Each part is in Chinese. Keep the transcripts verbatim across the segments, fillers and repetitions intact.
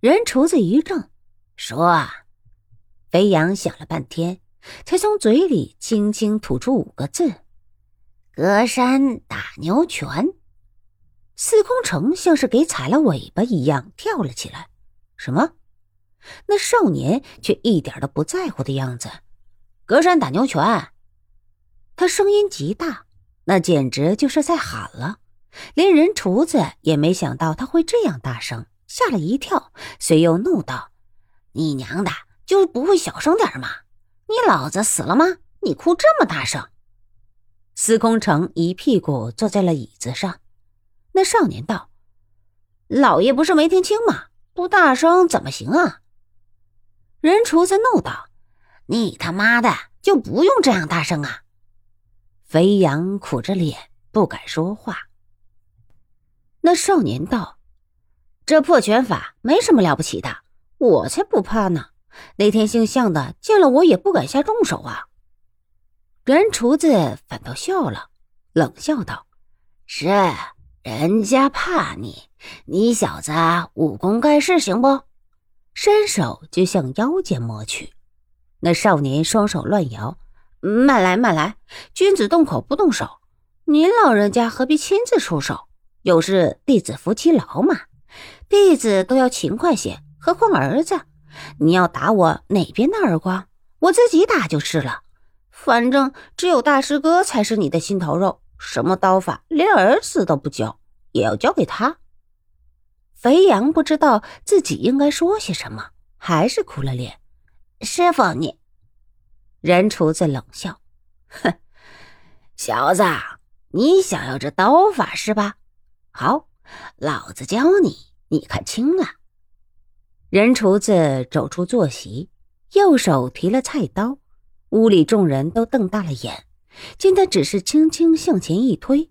人厨子一怔，说啊。肥羊想了半天，才从嘴里轻轻吐出五个字：隔山打牛拳。司空城像是给踩了尾巴一样跳了起来。什么？那少年却一点都不在乎的样子。隔山打牛拳！他声音极大，那简直就是在喊了。连人厨子也没想到他会这样大声，吓了一跳，随又怒道：你娘的，就是不会小声点吗？你老子死了吗？你哭这么大声。司空城一屁股坐在了椅子上。那少年道：老爷不是没听清吗？不大声怎么行啊？人厨子怒道：你他妈的就不用这样大声啊。肥羊苦着脸不敢说话。那少年道：这破拳法没什么了不起的，我才不怕呢。那天姓向的见了我也不敢下重手啊。人厨子反倒笑了，冷笑道：是，人家怕你，你小子武功盖世行不？伸手就向腰间摸去。那少年双手乱摇：慢来慢来，君子动口不动手，您老人家何必亲自出手？有事弟子服其劳嘛。弟子都要勤快些，何况儿子？你要打我哪边的耳光，我自己打就是了。反正只有大师哥才是你的心头肉，什么刀法连儿子都不教，也要教给他。肥羊不知道自己应该说些什么，还是哭了脸。师傅你……人厨子冷笑：哼，小子，你想要这刀法是吧？好，老子教你，你看清了。人厨子走出坐席，右手提了菜刀。屋里众人都瞪大了眼，见他只是轻轻向前一推。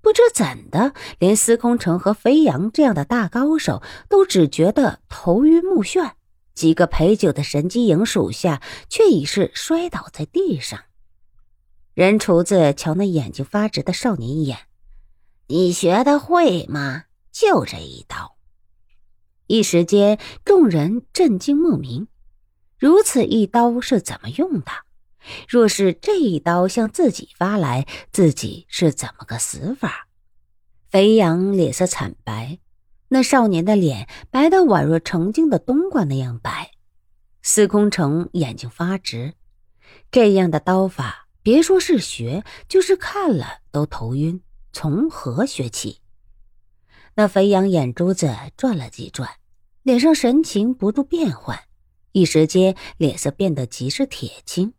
不知怎的，连司空城和肥羊这样的大高手都只觉得头晕目眩，几个陪酒的神机营属下却已是摔倒在地上。人厨子瞧那眼睛发直的少年一眼：你学得会吗？就这一刀。一时间众人震惊莫名，如此一刀是怎么用的？若是这一刀向自己发来，自己是怎么个死法？肥羊脸色惨白，那少年的脸白得宛若澄净的冬瓜那样白。司空城眼睛发直，这样的刀法别说是学，就是看了都头晕，从何学起？那肥羊眼珠子转了几转，脸上神情不住变幻，一时间脸色变得极是铁青。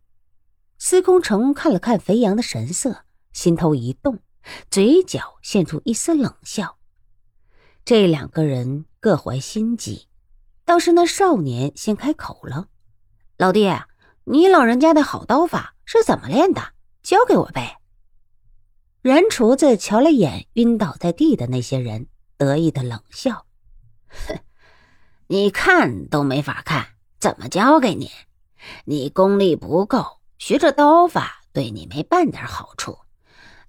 司空城看了看肥羊的神色，心头一动，嘴角现出一丝冷笑。这两个人各怀心机，倒是那少年先开口了：老弟，你老人家的好刀法是怎么练的？教给我呗。人厨子瞧了眼晕倒在地的那些人，得意的冷笑：哼，你看都没法看，怎么教给你？你功力不够，学这刀法对你没半点好处，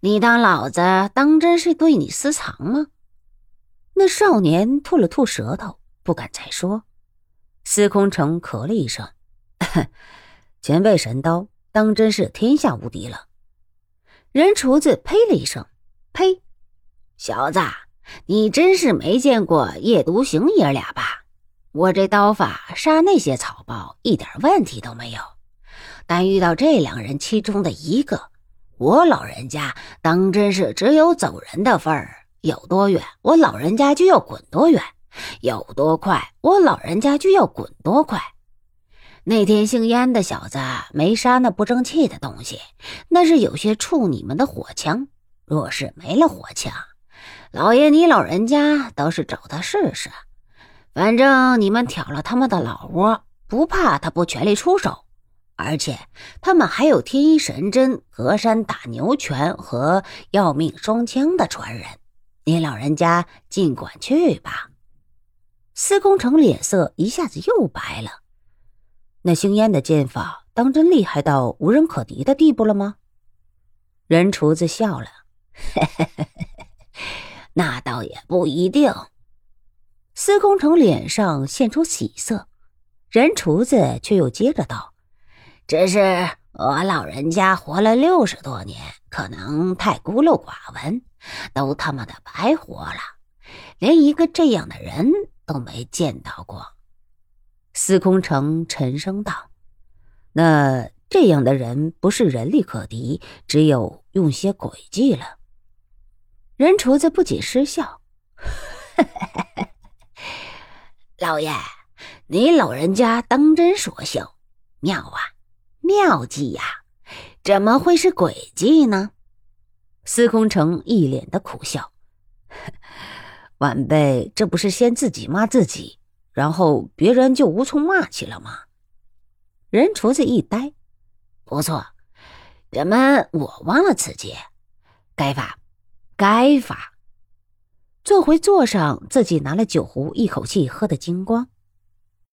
你当老子当真是对你私藏吗？那少年吐了吐舌头，不敢再说。司空城咳了一声：前辈神刀当真是天下无敌了。人厨子呸了一声：呸，小子，你真是没见过夜独行爷俩吧？我这刀法杀那些草包一点问题都没有，但遇到这两人其中的一个，我老人家当真是只有走人的份儿。有多远，我老人家就要滚多远；有多快，我老人家就要滚多快。那天姓燕的小子没杀那不争气的东西，那是有些触你们的火枪。若是没了火枪，老爷你老人家倒是找他试试。反正你们挑了他们的老窝，不怕他不全力出手。而且他们还有天一神针、隔山打牛拳和要命双枪的传人，你老人家尽管去吧。司空城脸色一下子又白了。那姓燕的剑法当真厉害到无人可敌的地步了吗？人厨子笑了：那倒也不一定。司空城脸上现出喜色，人厨子却又接着道：“只是我老人家活了六十多年，可能太孤陋寡闻，都他妈的白活了，连一个这样的人都没见到过。”司空城沉声道：“那这样的人不是人力可敌，只有用些诡计了。”人厨子不禁失笑：“老爷，你老人家当真说笑，妙啊，妙计呀、啊，怎么会是诡计呢？”司空城一脸的苦笑：“晚辈这不是先自己骂自己，然后别人就无从骂起了吗？”人厨子一呆：“不错，怎么我忘了此节？该罚，该罚。”坐回座上，自己拿了酒壶，一口气喝得精光。